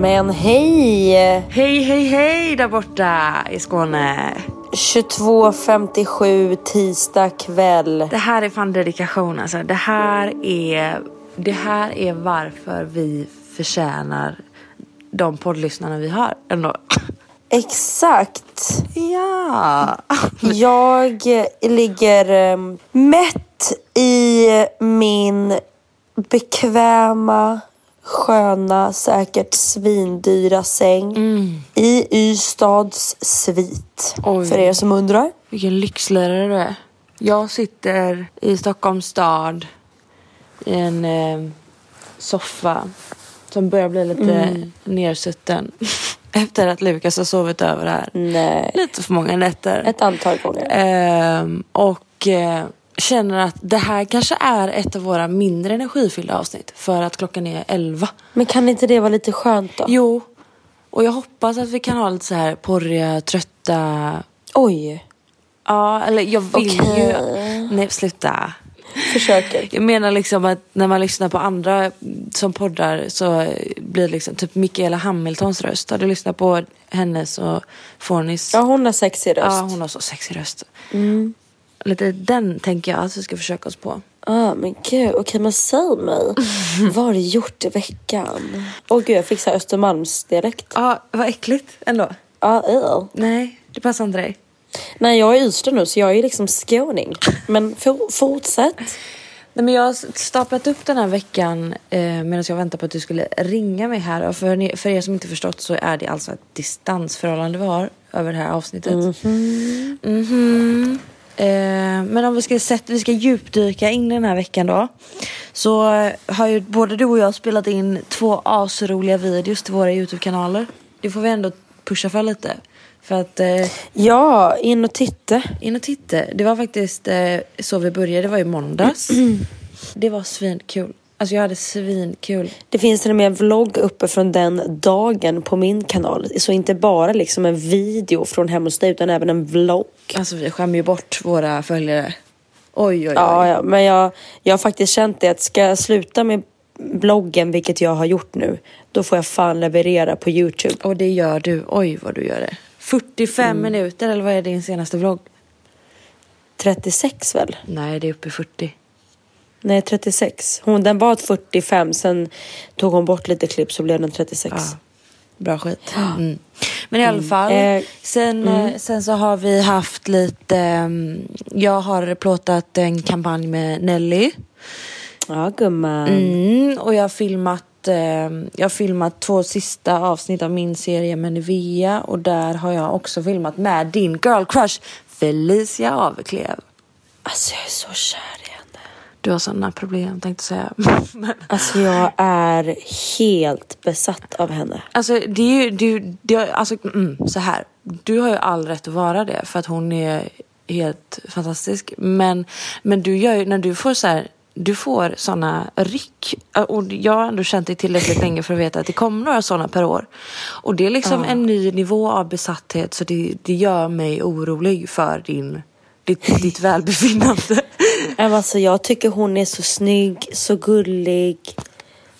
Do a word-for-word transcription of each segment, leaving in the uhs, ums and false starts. Men hej! Hej, hej, hej där borta i Skåne. tjugotvå femtiosju tisdag kväll. Det här är fan dedikation alltså. Det här är, det här är varför vi förtjänar de poddlyssnarna vi har ändå. Exakt. Ja. Jag ligger mätt i min bekväma, sköna, säkert svindyra säng mm. i Ystads svit. Oj. För er som undrar. Vilken lyxlärare du är. Jag sitter i Stockholms stad i en eh, soffa som börjar bli lite mm. nersutten efter att Lukas har sovit över här. Nej. Lite för många nätter. Ett antal gånger. Eh, och... Eh, känner att det här kanske är ett av våra mindre energifyllda avsnitt. För att klockan är elva. Men kan inte det vara lite skönt då? Jo. Och jag hoppas att vi kan ha lite så här porriga, trötta... Oj. Ja, eller jag vill okay. ju... Nej, sluta. Försöker. Jag menar liksom att när man lyssnar på andra som poddar så blir liksom typ Michaela Hamiltons röst. Har du lyssnat på hennes och Fornis? Ja, hon har sexig röst. Ja, hon har så sexig röst. Mm. Lite den tänker jag att vi ska försöka oss på. Ja, ah, men gud. Okej, okay, men säg mig. Vad har du gjort i veckan? Åh oh, gud, jag fick så här Östermalmsdialekt. Ja, ah, vad äckligt ändå. Ja, ah, ew. Nej, det passar inte dig. Nej, jag är i Ystad nu så jag är liksom skåning. Men for- fortsätt. Nej, men jag har staplat upp den här veckan eh, medan jag väntar på att du skulle ringa mig här. Och för, ni, för er som inte förstått så är det alltså ett distansförhållande vi har över det här avsnittet. Mm-hmm. Mm-hmm. Eh, men om vi ska, sätta, vi ska djupdyka in den här veckan då, så har ju både du och jag spelat in två asroliga videos till våra YouTube-kanaler. Det får vi ändå pusha för lite för att, eh, ja, in och titta. In och titta, det var faktiskt eh, så vi började, det var ju måndags. Det var svinkul. Alltså jag hade svinkul. Det finns till och med en vlogg uppe från den dagen på min kanal. Så inte bara liksom en video från hemma hos dig, utan även en vlogg. Alltså vi skämmer ju bort våra följare. Oj, oj, oj. Ja, ja, men jag, jag har faktiskt känt det. Att ska jag sluta med bloggen, vilket jag har gjort nu, då får jag fan leverera på YouTube. Och det gör du. Oj, vad du gör det. fyrtiofem mm. minuter, eller vad är din senaste vlogg? trettiosex väl? Nej, det är uppe i fyrtio. Nej, trettiosex. Hon, den var fyrtiofem, sen tog hon bort lite klipp så blev den trettiosex. Ja. Bra skit. Mm. Men i alla fall, mm. sen, mm. sen så har vi haft lite... Jag har plåtat en kampanj med Nelly. Ja, gumman. Mm, och jag har filmat, jag har filmat två sista avsnitt av min serie Menevia. Och där har jag också filmat med din girl crush, Felicia Aveklev. Alltså, jag är så kär. Du har sådana problem, tänkte säga. Alltså jag är helt besatt av henne. Alltså det är ju, det är, det är, alltså, mm, så här. Du har ju all rätt att vara det. För att hon är helt fantastisk. Men, men du gör ju, när du får så här, du får sådana ryck. Och jag har ändå känt det tillräckligt länge för att veta att det kommer några sådana per år. Och det är liksom oh. en ny nivå av besatthet. Så det, det gör mig orolig för din, ditt, ditt välbefinnande. Alltså, jag tycker hon är så snygg, så gullig,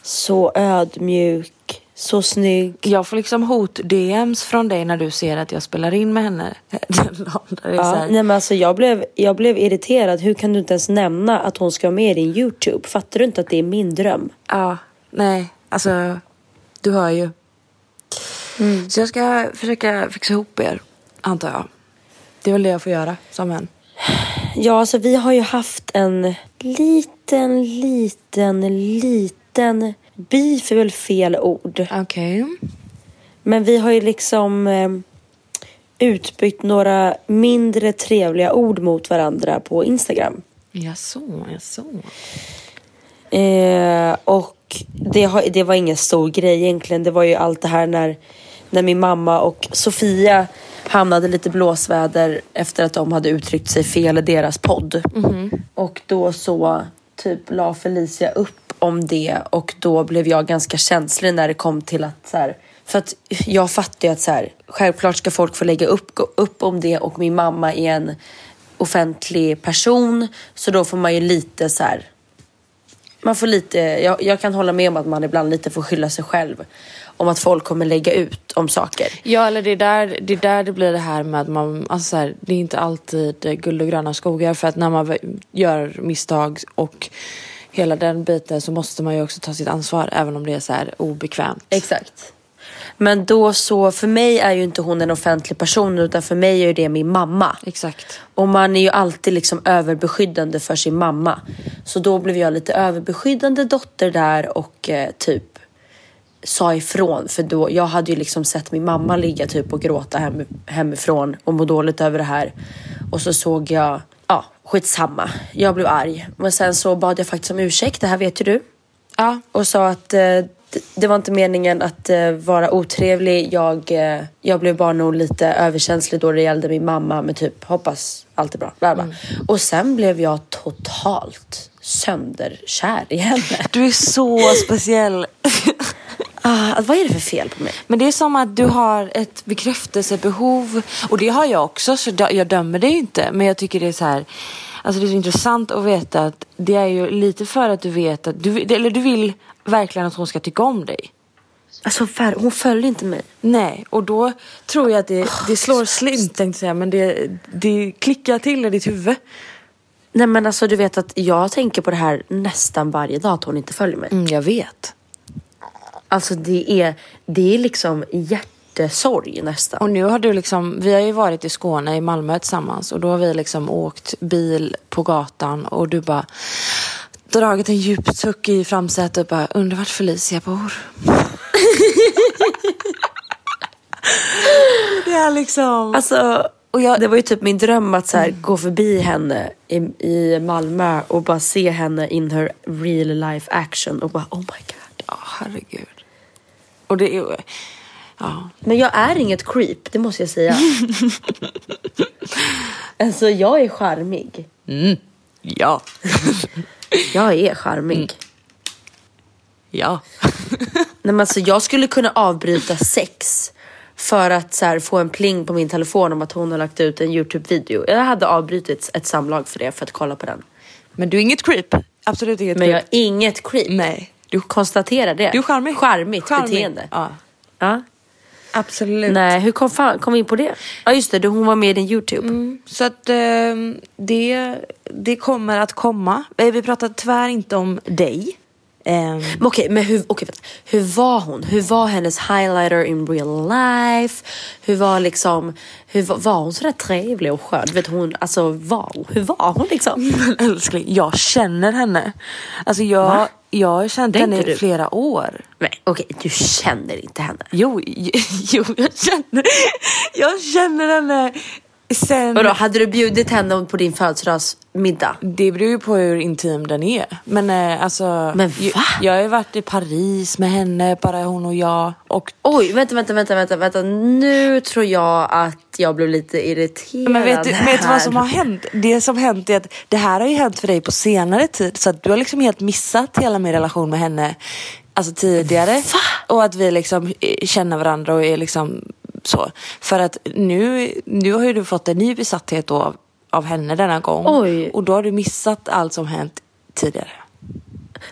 så ödmjuk, så snygg. Jag får liksom hot-D M's från dig när du ser att jag spelar in med henne. Ja, nej men alltså jag blev, jag blev irriterad. Hur kan du inte ens nämna att hon ska vara med i din YouTube? Fattar du inte att det är min dröm? Ja, nej. Alltså, du hör ju. Mm. Så jag ska försöka fixa ihop er, antar jag. Det är väl det jag får göra som en. Ja, alltså vi har ju haft en liten, liten, liten beef är väl fel ord. Okej. Okay. Men vi har ju liksom eh, utbytt några mindre trevliga ord mot varandra på Instagram. Ja, så, ja, så. Eh, och det, har, det var ingen stor grej egentligen. Det var ju allt det här när, när min mamma och Sofia hamnade lite blåsväder efter att de hade uttryckt sig fel i deras podd. Mm-hmm. Och då så typ la Felicia upp om det. Och då blev jag ganska känslig när det kom till att så här, för att jag fattar ju att så här, självklart ska folk få lägga upp, upp om det. Och min mamma är en offentlig person. Så då får man ju lite så här, man får lite, jag, jag kan hålla med om att man ibland lite får skylla sig själv om att folk kommer lägga ut om saker. Ja, eller det är där det, är där det blir det här med att man, alltså så här, det är inte alltid guld och gröna skogar. För att när man gör misstag och hela den biten så måste man ju också ta sitt ansvar, även om det är så här obekvämt. Exakt. Men då så, för mig är ju inte hon en offentlig person, utan för mig är ju det min mamma. Exakt. Och man är ju alltid liksom överbeskyddande för sin mamma. Så då blev jag lite överbeskyddande dotter där och eh, typ sa ifrån. För då, jag hade ju liksom sett min mamma ligga typ och gråta hem, hemifrån och må dåligt över det här. Och så såg jag, ja, skitsamma. Jag blev arg. Men sen så bad jag faktiskt om ursäkt, det här vet ju du. Ja. Och sa att eh, det var inte meningen att eh, vara otrevlig. Jag, eh, jag blev bara nog lite överkänslig då det gällde min mamma. Men typ, hoppas allt är bra. Bla, bla. Mm. Och sen blev jag totalt sönderkär i henne. Du är så speciell. Ah, vad är det för fel på mig? Men det är som att du har ett bekräftelsebehov. Och det har jag också, så jag dömer det inte. Men jag tycker det är så här, alltså det är så intressant att veta att det är ju lite för att du vet att du, eller du vill verkligen att hon ska tycka om dig. Alltså hon följer inte mig. Nej, och då tror jag att det, oh, det slår slint, tänkte jag. Men det, det klickar till i ditt huvud. Nej men alltså du vet att jag tänker på det här nästan varje dag, att hon inte följer mig. Mm, jag vet. Alltså det är, det är liksom hjärtesorg nästan. Och nu har du liksom, vi har ju varit i Skåne, i Malmö tillsammans. Och då har vi liksom åkt bil på gatan och du bara dragit en djup suck i framsätet och bara, undrar vart Felicia bor. Det är liksom, alltså, och jag, det var ju typ min dröm att så här, mm. gå förbi henne i, i Malmö och bara se henne in her real life action och bara, oh my god, oh, herregud. Och det är, ja. Men jag är inget creep, det måste jag säga. Alltså jag är charmig. Mm. Ja. Jag är charmig. Mm. Ja. Nej, men alltså, jag skulle kunna avbryta sex för att så här, få en pling på min telefon om att hon har lagt ut en YouTube-video. Jag hade avbrutit ett samlag för det, för att kolla på den. Men du är inget creep. Absolut inget men creep. Men jag är inget creep. Nej. Du konstaterar det. Du är charmig. Charmigt charmig. Beteende. Ja. Ja. Absolut. Nej, hur kom, fan, kom vi in på det? Ja just det, hon var med i din YouTube. Mm, så att eh, det, det kommer att komma. Vi pratar tyvärr inte om dig. Um, men okej, okay, men hur, okay, hur var hon? Hur var hennes highlighter in real life? Hur var liksom, hur var, var hon så där trevlig och skön? Vet hon, alltså wow, hur var hon liksom? Älskling, jag känner henne. Alltså jag, va? Jag har känt henne i flera år. Nej, okej, okay, du känner inte henne. Jo, jo, jag känner jag känner henne. Sen, och då, hade du bjudit henne på din födelsedagsmiddag? Det beror ju på hur intim den är. Men eh, alltså... Men va? Jag, jag har ju varit i Paris med henne, bara hon och jag. Och... Oj, vänta, vänta, vänta, vänta, vänta. Nu tror jag att jag blev lite irriterad. Men vet du, vet du vad som har hänt? Det som hänt är att det här har ju hänt för dig på senare tid. Så att du har liksom helt missat hela min relation med henne. Alltså tidigare. Va? Och att vi liksom känner varandra och är liksom... Så, för att nu, nu har ju du fått en ny besatthet då av, av henne denna gång. Oj. Och då har du missat allt som hänt tidigare.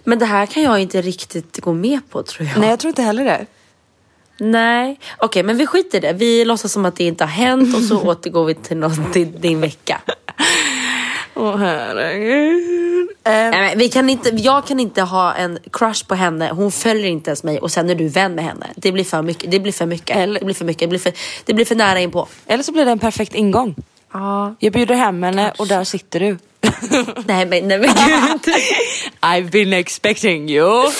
Men det här kan jag inte riktigt gå med på, tror jag. Nej, jag tror inte heller det. Nej, okej, okay, men vi skiter i det. Vi låtsas som att det inte har hänt och så återgår vi till, något, till din vecka. Åh, oh, herregud. Um, Nej, vi kan inte, jag kan inte ha en crush på henne. Hon följer inte ens mig. Och sen är du vän med henne. Det blir för mycket. Det blir för mycket. Eller, det blir för mycket. Det blir för, det blir för nära in på. Eller så blir det en perfekt ingång. Ja. Jag bjuder hem henne Kanske. Och där sitter du. nej, men, nej men gud. I've been expecting you.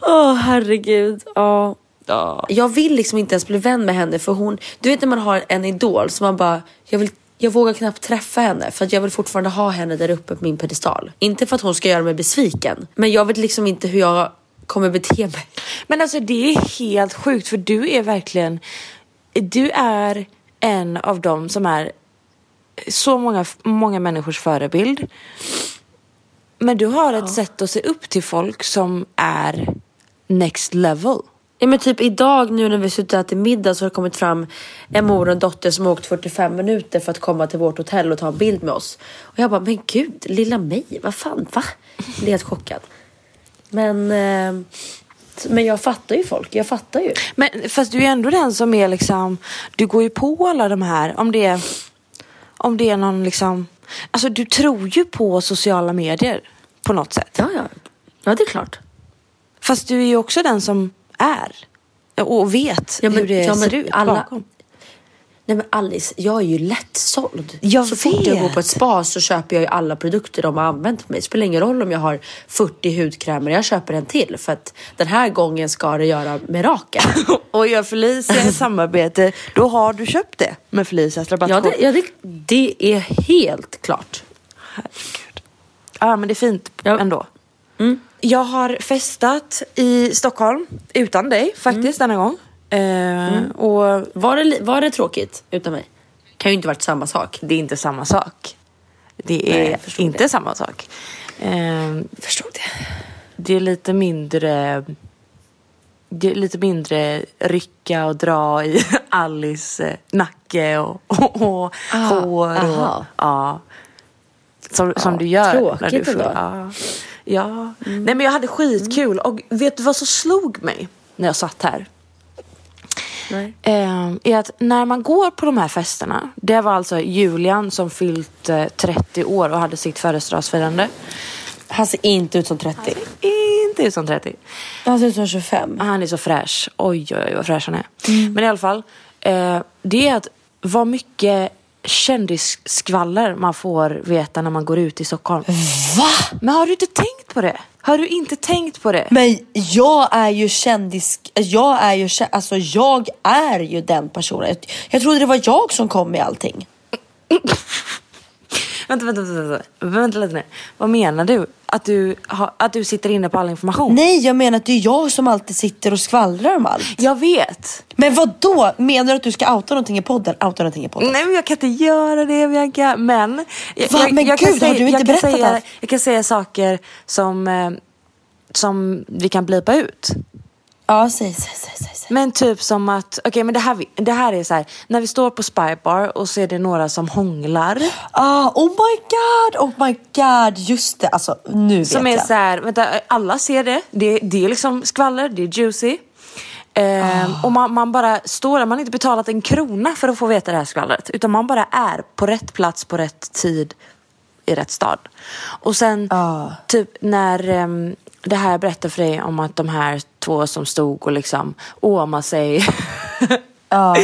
Åh, oh, herregud. Ja. Oh. Oh. Jag vill liksom inte ens bli vän med henne. För hon, du vet när man har en idol så man bara, jag vill Jag vågar knappt träffa henne för att jag vill fortfarande ha henne där uppe på min pedestal. Inte för att hon ska göra mig besviken, men jag vet liksom inte hur jag kommer bete mig. Men alltså det är helt sjukt, för du är verkligen, du är en av dem som är så många, många människors förebild. Men du har ett ja. sätt att se upp till folk som är next level. Ja, men typ idag nu när vi suttit och ätit middag så har det kommit fram en mor och en dotter som har åkt fyrtiofem minuter för att komma till vårt hotell och ta en bild med oss. Och jag bara, men gud, lilla mig, vad fan, va? Jag är helt chockad. Men, eh, men jag fattar ju folk, jag fattar ju. Men fast du är ändå den som är liksom, du går ju på alla de här, om det är, om det är någon liksom, alltså du tror ju på sociala medier på något sätt. Ja, ja. Ja, det är klart. Fast du är ju också den som är och vet ja, men, hur det ja, ser ut alla, bakom. Nej men Alice, jag är ju lättsåld. Jag så vet. Fort jag går på ett spa så köper jag ju alla produkter de har använt på mig. Det spelar ingen roll om jag har fyrtio hudkrämer. Jag köper en till för att den här gången ska det göra mirakel. Och gör Felicia ett samarbete, då har du köpt det med Felicias rabattkod. Ja, det, ja det, det är helt klart. Herregud. Ja, ah, men det är fint ja. ändå. Mm. Jag har festat i Stockholm utan dig faktiskt mm. denna gång. Eh, mm. och var det, var det tråkigt utan mig? Kan ju inte varit samma sak. Det är inte samma sak. Det Nej, är inte det. samma sak. Eh, förstod det. Det är lite mindre det är lite mindre rycka och dra i Alice nacke och, och, och ah, hår och, ja. Som, ja, som du gör tråkigt när du får, ändå. Ja. Ja, mm. Nej men jag hade skitkul. Och vet du vad som slog mig när jag satt här? Nej. Eh, är att när man går på de här festerna, det var alltså Julian som fyllt eh, trettio år och hade sitt födelsedagsfirande. Han ser inte ut som trettio. Han ser inte ut som trettio. Han ser ut som tjugofem. Han är så fräsch. Oj, oj, oj vad fräsch han är. Mm. Men i alla fall, eh, det är att vad mycket kändisskvaller man får veta när man går ut i Stockholm. Va? Men har du inte tänkt på det? Har du inte tänkt på det? Men jag är ju kändis... Jag är ju... Alltså, jag är ju den personen. Jag, jag trodde det var jag som kom med allting. vänta, vänta, vänta, vänta. Vänta lite nu. Vad menar du? Att du, ha, att du sitter inne på all information? Nej, jag menar att det är jag som alltid sitter och skvallrar om allt. Jag vet. Men vad då? Menar du att du ska outa någonting i podden? Outa någonting i podden? Nej, men jag kan inte göra det, Bianca. Men... Jag, Va? Jag, men jag gud, kan säga, har du inte berättat säga, allt? Jag kan säga saker som, som vi kan blipa ut. Ja, säg, säg, säg, säg, säg. Men typ som att... Okej, okay, men det här, det här är så här... När vi står på Spy Bar och så är det några som hånglar. Ah, oh my god! Oh my god! Just det, alltså nu som vet jag. Som är så här... Vänta, alla ser det. Det, det är liksom skvaller, det är juicy. Ehm, oh. Och man, man bara står där. Man har inte betalat en krona för att få veta det här skvallret. Utan man bara är på rätt plats, på rätt tid, i rätt stad. Och sen oh. typ när... Um, det här berättar för dig om att de här två som stod och liksom åmade sig. Ja.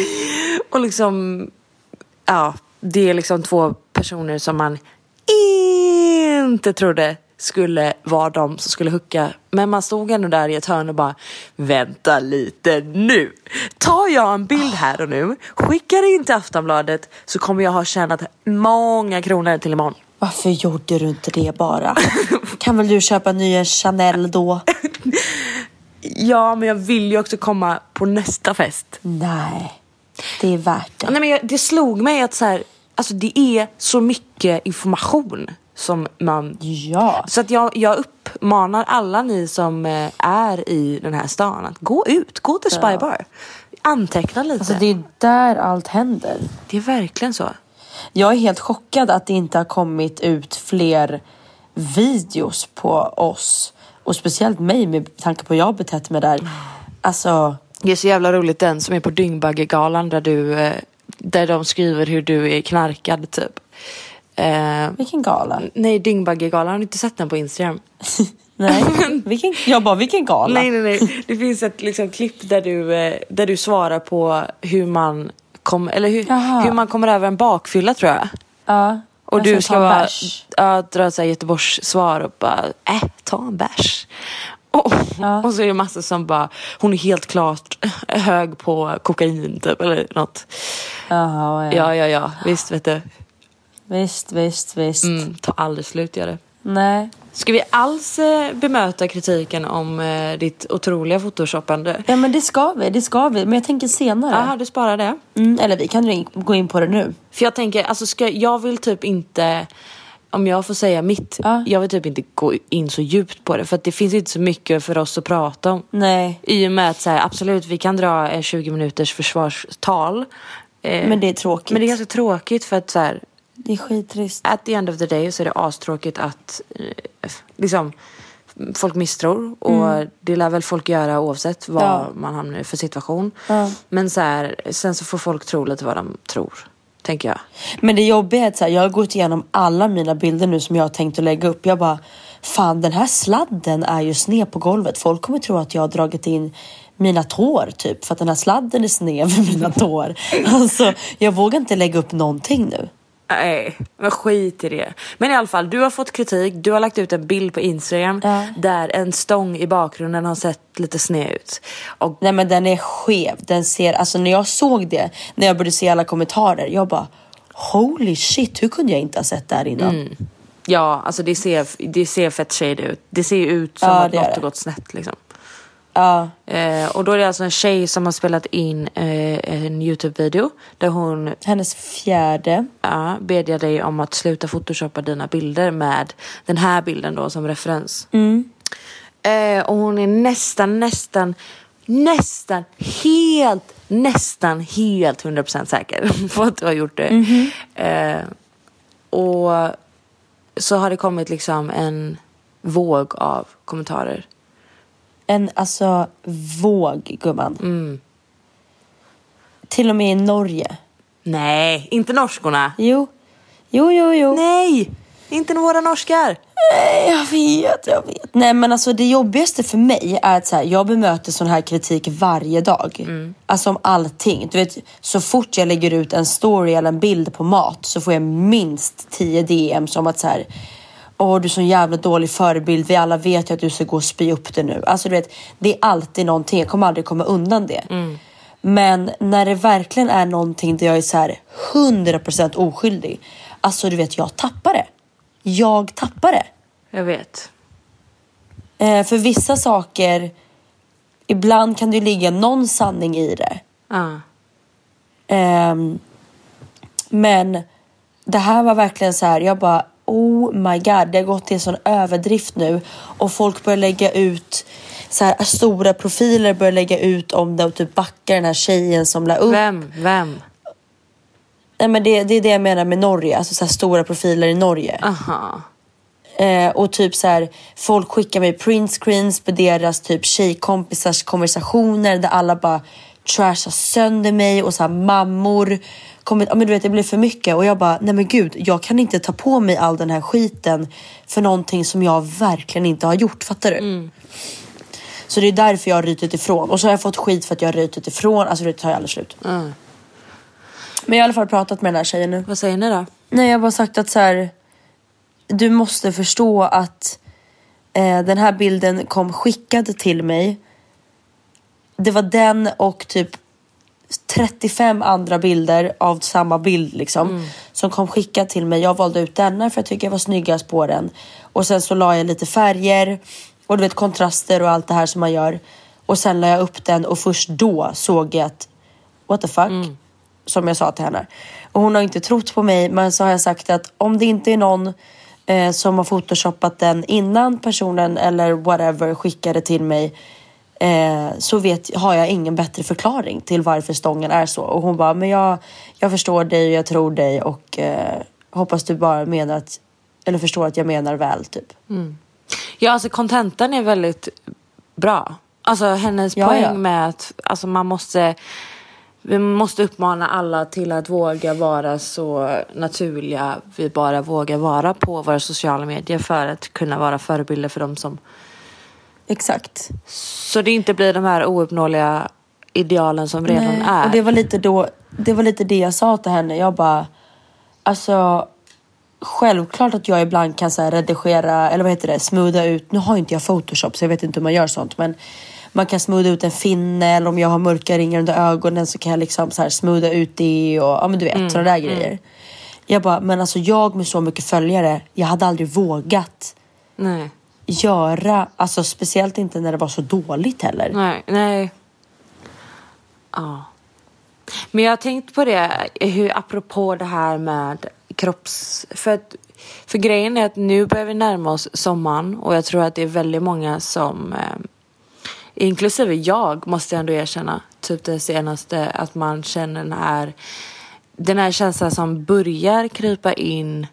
Och liksom, ja, det är liksom två personer som man inte trodde skulle vara de som skulle hucka. Men man stod ändå där i ett hörn och bara, vänta lite nu. Tar jag en bild här och nu, skickar in till Aftonbladet så kommer jag ha tjänat många kronor till imorgon. Varför gjorde du inte det bara? Kan väl du köpa en ny Chanel då? Ja, men jag vill ju också komma på nästa fest. Nej, det är värt det. Nej, men jag, det slog mig att så här, alltså det är så mycket information som man... Ja. Så att jag, jag uppmanar alla ni som är i den här stan att gå ut, gå till Spy Bar. Anteckna lite. Alltså det är där allt händer. Det är verkligen så. Jag är helt chockad att det inte har kommit ut fler videos på oss. Och speciellt mig med tanke på hur jag betett mig där. Alltså... Det är så jävla roligt, den som är på Dyngbaggegalan där du... Där de skriver hur du är knarkad, typ. Eh, vilken gala? Nej, Dyngbaggegalan. Har du inte sett den på Instagram? Nej, vilken, jag bara, vilken gala? Nej, nej, nej. Det finns ett liksom, klipp där du, där du svarar på hur man, kom, eller hur, hur man kommer över en bakfylla, tror jag. Ja. Och du ska bara ja, dra så här Göteborgs svar och bara, äh, ta en bärs. Och, ja. Och så är det massa som bara, hon är helt klart hög på kokain, typ, eller något. Aha, ja. ja, ja, ja. Visst, vet du. Visst, visst, visst. Mm, ta aldrig slut, gör det. Nej. Ska vi alls eh, bemöta kritiken om eh, ditt otroliga photoshoppande? Ja, men det ska vi, det ska vi. Men jag tänker senare. Jaha, du sparar det. Mm, eller vi kan ring- gå in på det nu. För jag tänker, alltså ska, jag vill typ inte... Om jag får säga mitt, ja. jag vill typ inte gå in så djupt på det. För att det finns inte så mycket för oss att prata om. Nej. I och med att så här, absolut, vi kan dra eh, tjugo minuters försvarstal. Eh, men det är tråkigt. Men det är ganska tråkigt för att så här... Det är skittrist. At the end of the day så är det astråkigt att liksom, folk misstror. Och mm. det lär väl folk göra oavsett vad ja. man hamnar i för situation. Ja. Men så här, sen så får folk tro lite vad de tror, tänker jag. Men det jobbiga är att så här, jag har gått igenom alla mina bilder nu som jag har tänkt att lägga upp. Jag bara, fan, den här sladden är ju sned på golvet. Folk kommer tro att jag har dragit in mina tår, typ. För att den här sladden är sned för mina tår. Alltså, jag vågar inte lägga upp någonting nu. Nej, vad skit i det. Men i alla fall, du har fått kritik. Du har lagt ut en bild på Instagram äh. där en stång i bakgrunden har sett lite sned ut. Och... Nej, men den är skev. Den ser, alltså när jag såg det, när jag började se alla kommentarer, jag bara, holy shit, hur kunde jag inte ha sett det här innan? Mm. Ja, alltså det ser, det ser fett shade ut. Det ser ut som ja, att något har gått snett, liksom. Ja. Eh, och då är det alltså en tjej som har spelat in eh, en YouTube-video där hon... Hennes fjärde. Ja, bedjar dig om att sluta photoshoppa dina bilder med den här bilden då som referens. Mm. Eh, och hon är nästan, nästan, nästan, helt, nästan, helt hundra procent säker på att du har gjort det. Mm-hmm. Eh, och så har det kommit liksom en våg av kommentarer. En alltså våg, gumman. Mm. Till och med i Norge. Nej, inte norskorna. Jo, jo, jo, jo. Nej, inte våra norskar. Nej, jag vet, jag vet. Nej, men alltså det jobbigaste för mig är att så här, jag bemöter sån här kritik varje dag. Mm. Alltså om allting. Du vet, så fort jag lägger ut en story eller en bild på mat så får jag minst tio D M som att så här... Åh, du är så jävla dålig förebild. Vi alla vet ju att du ska gå och spy upp det nu. Alltså du vet, det är alltid någonting. Jag kommer aldrig komma undan det. Mm. Men när det verkligen är någonting där jag är så här hundra procent oskyldig. Alltså du vet, jag tappar det. Jag tappar det. Jag vet. Eh, för vissa saker, ibland kan det ju ligga någon sanning i det. Ah. Eh, men det här var verkligen så här, jag bara... Oh my god, det har gått till en sån överdrift nu. Och folk börjar lägga ut så här, stora profiler börjar lägga ut om det och typ backar den här tjejen som la upp. Vem? Vem? Nej, men det, det är det jag menar med Norge. Alltså så här, stora profiler i Norge. Aha. Eh, och typ så här, folk skickar mig printscreens på deras typ tjejkompisars konversationer där alla bara trashar sönder mig och så här mammor. Kommit, men du vet, det blev för mycket. Och jag bara, nej men gud, jag kan inte ta på mig all den här skiten för någonting som jag verkligen inte har gjort, fattar du? Mm. Så det är därför jag har rytit ifrån. Och så har jag fått skit för att jag har rytit ifrån. Alltså det tar jag aldrig slut. Mm. Men jag har i alla fall pratat med den här tjejen nu. Vad säger ni då? Nej, jag har bara sagt att så här, du måste förstå att eh, den här bilden kom skickad till mig. Det var den och typ trettiofem andra bilder av samma bild liksom, mm. som kom skickat till mig. Jag valde ut denna för jag tycker jag var snyggast på den. Och sen så la jag lite färger och du vet kontraster och allt det här som man gör. Och sen la jag upp den och först då såg jag att what the fuck, mm. som jag sa till henne. Och hon har inte trott på mig, men så har jag sagt att om det inte är någon eh, som har photoshoppat den innan personen eller whatever skickade till mig, Eh, så vet, har jag ingen bättre förklaring till varför stången är så. Och hon bara, men jag, jag förstår dig och jag tror dig. Och eh, hoppas du bara menar att, eller förstår att jag menar väl typ. Mm. Ja, alltså kontentan är väldigt bra. Alltså hennes ja, poäng ja. med att alltså, man måste... Vi måste uppmana alla till att våga vara så naturliga vi bara vågar vara på våra sociala medier för att kunna vara förebilder för dem som... Exakt. Så det inte blir de här ouppnåeliga idealen som redan Nej. är. Och det var lite då, det var lite det jag sa till henne. Jag bara, alltså... Självklart att jag ibland kan så här redigera, eller vad heter det, smooda ut. Nu har inte jag Photoshop så jag vet inte hur man gör sånt, men... Man kan smooda ut en finne, eller om jag har mörka ringar under ögonen så kan jag liksom så här smooda ut det. Och, ja men du vet, mm, sådana där mm. grejer. Jag bara, men alltså jag med så mycket följare, jag hade aldrig vågat nej. göra, alltså speciellt inte när det var så dåligt heller. Nej, nej. Ja. Men jag har tänkt på det, hur apropå det här med kropps... För, att, för grejen är att nu börjar vi närma oss sommaren och jag tror att det är väldigt många som... Eh, inklusive jag måste jag ändå erkänna typ det senaste att man känner den här den här känslan som börjar krypa in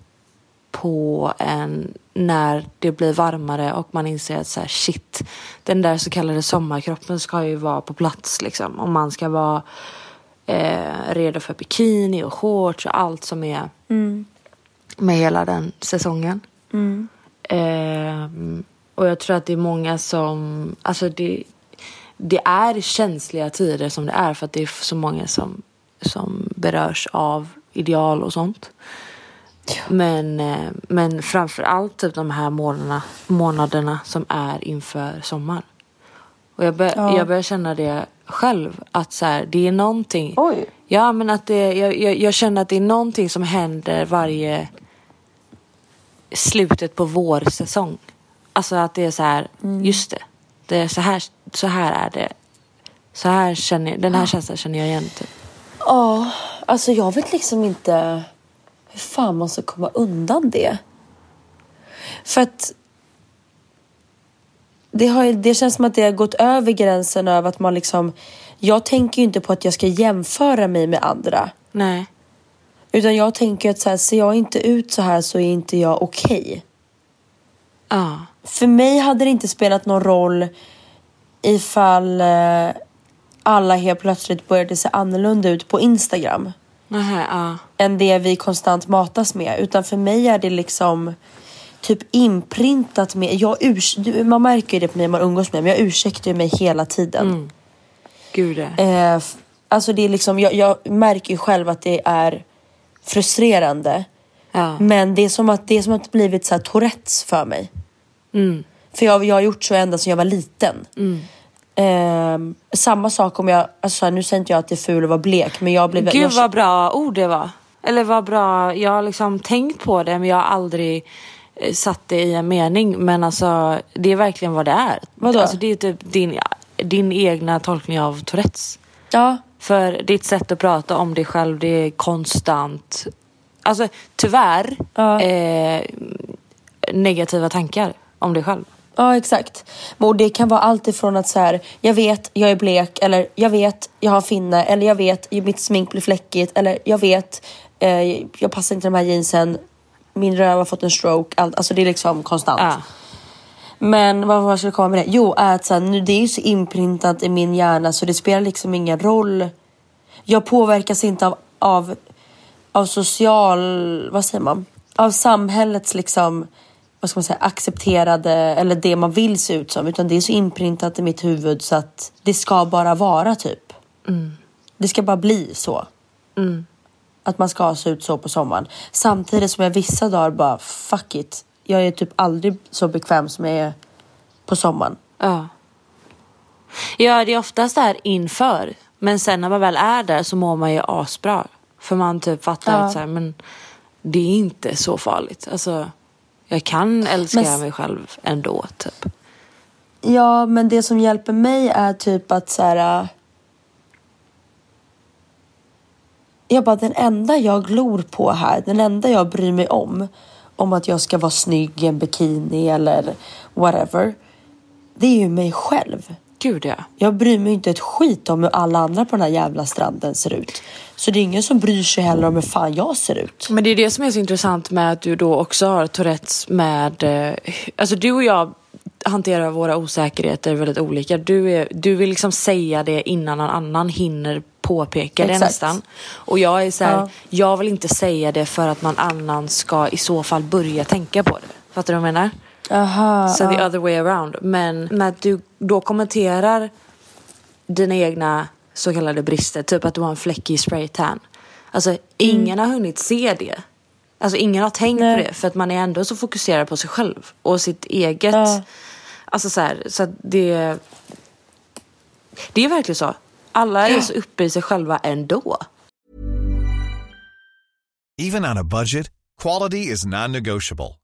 på en när det blir varmare och man inser att så här, shit, den där så kallade sommarkroppen ska ju vara på plats liksom, och man ska vara eh, redo för bikini och shorts och allt som är mm. med hela den säsongen. Mm. Eh, Och jag tror att det är många som... Alltså det, det är känsliga tider som det är. För att det är så många som, som berörs av ideal och sånt. Ja. Men, men framförallt typ de här månaderna, månaderna som är inför sommar. Och jag, bör, ja. jag börjar känna det själv. Att så här, det är någonting... Oj. Ja, men att det, jag, jag, jag känner att det är någonting som händer varje slutet på vårsäsong. Alltså att det är så här, mm. just det. Det är så här, så här är det. Så här känner jag, den här ja. känslan känner jag igen typ. Ja, alltså jag vet liksom inte hur fan man ska komma undan det. För att det, har, det känns som att det har gått över gränsen över att man liksom... Jag tänker ju inte på att jag ska jämföra mig med andra. Nej. Utan jag tänker att så här, ser jag inte ut så här så är inte jag okej. Okay. Ja. För mig hade det inte spelat någon roll ifall eh, alla helt plötsligt började se annorlunda ut på Instagram. Aha, ja. Än det vi konstant matas med. Utan för mig är det liksom typ inprintat med... Jag urs- du, man märker ju det på mig, man umgås med mig. Jag ursäktar ju mig hela tiden. Mm. Gud. Eh, f- alltså det är liksom... Jag, jag märker ju själv att det är frustrerande. Ja. Men det är som att det är som att det blivit så här Tourettes för mig. Mm. För jag, jag har gjort så ända sedan jag var liten. Mm. Ehm, samma sak om jag... Alltså nu säger inte jag att det är ful att vara blek. Men jag blev, Gud jag, vad bra ord det var. Eller vad bra... Jag har liksom tänkt på det men jag har aldrig satt det i en mening. Men alltså det är verkligen vad det är. Vadå? Alltså det är typ din, din egna tolkning av Tourettes. Ja. För ditt sätt att prata om dig själv det är konstant... Alltså tyvärr ja. eh, negativa tankar om dig själv. Ja, exakt. Och det kan vara allt ifrån att så här, jag vet jag är blek, eller jag vet jag har finne, eller jag vet mitt smink blir fläckigt, eller jag vet eh, jag passar inte de här jeansen, min röv har fått en stroke, allt. Alltså det är liksom konstant. Ja. Men vad vad skulle komma med det? Jo, att så här, nu det är ju så inprintat i min hjärna så det spelar liksom ingen roll. Jag påverkas inte av av av social, vad säger man? Av samhällets liksom, vad ska man säga, accepterade eller det man vill se ut som. Utan det är så inprintat i mitt huvud så att det ska bara vara typ. Mm. Det ska bara bli så. Mm. Att man ska se ut så på sommaren. Samtidigt som jag vissa dagar bara, fuck it. Jag är typ aldrig så bekväm som jag är på sommaren. Ja. Ja, det är oftast där inför. Men sen när man väl är där så mår man ju asbra. För man typ fattar ja. att så här, men det är inte så farligt. Alltså, jag kan älska men, mig själv ändå, typ. Ja, men det som hjälper mig är typ att så här... Jag bara, den enda jag glor på här, den enda jag bryr mig om, om att jag ska vara snygg i en bikini eller whatever, det är ju mig själv. Gud ja. Jag bryr mig inte ett skit om hur alla andra på den här jävla stranden ser ut. Så det är ingen som bryr sig heller om hur fan jag ser ut. Men det är det som är så intressant med att du då också har Tourettes med... Alltså du och jag hanterar våra osäkerheter väldigt olika. Du, är, du vill liksom säga det innan någon annan hinner påpeka det nästan. Och jag är så här, ja. jag vill inte säga det för att någon annan ska i så fall börja tänka på det. Fattar du vad jag menar? Aha, så so the uh. other way around. Men när du då kommenterar dina egna så kallade brister, typ att du har en fläckig spraytan. Alltså mm. ingen har hunnit se det. Alltså ingen har tänkt Nej. på det. För att man är ändå så fokuserad på sig själv och sitt eget. uh. Alltså så här, så att det Det är verkligen så. Alla är så uppe i sig själva ändå. Even on a budget, quality is non-negotiable.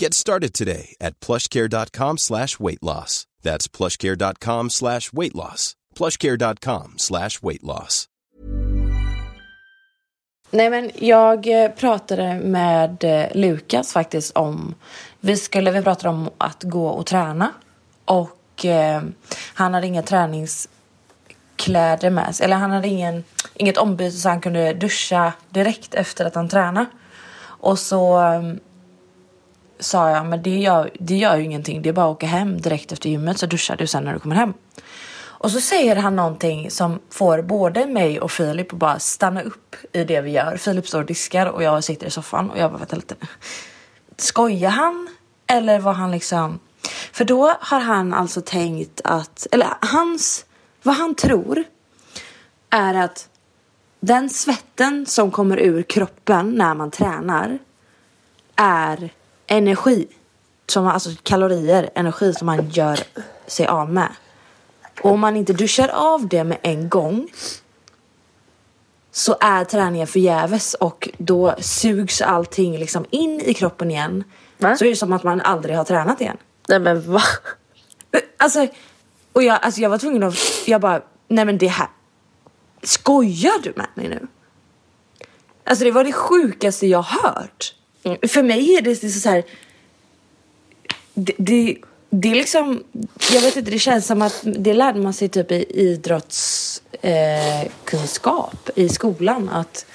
Get started today at plushcare.com slash weight loss. That's plushcare.com slash weight loss. Plushcare.com slash weight loss. Nej, men jag pratade med Lukas faktiskt om... Vi skulle vi pratade om att gå och träna. Och eh, han hade inga träningskläder med sig. Eller han hade ingen, inget ombyte så han kunde duscha direkt efter att han tränade. Och så... sa jag, men det gör, det gör ju ingenting. Det är bara att åka hem direkt efter gymmet, så duschar du sen när du kommer hem. Och så säger han någonting som får både mig och Filip att bara stanna upp i det vi gör. Filip står och diskar och jag sitter i soffan och jag bara, vänta lite. Skojar han? Eller var han liksom... För då har han alltså tänkt att... Eller hans... Vad han tror är att den svetten som kommer ur kroppen när man tränar är... energi, som, alltså kalorier, energi som man gör sig av med. Och om man inte duschar av det med en gång så är träningen förgäves och då sugs allting liksom in i kroppen igen. Va? Så är det som att man aldrig har tränat igen. Nej men va? Alltså, och jag, alltså jag var tvungen att, jag bara, nej men det här, skojar du med mig nu? Alltså det var det sjukaste jag hört. Mm. För mig är det så här. Det, det, det är liksom, jag vet inte, det känns som att det lärde man sig typ i idrottskunskap eh, i skolan, att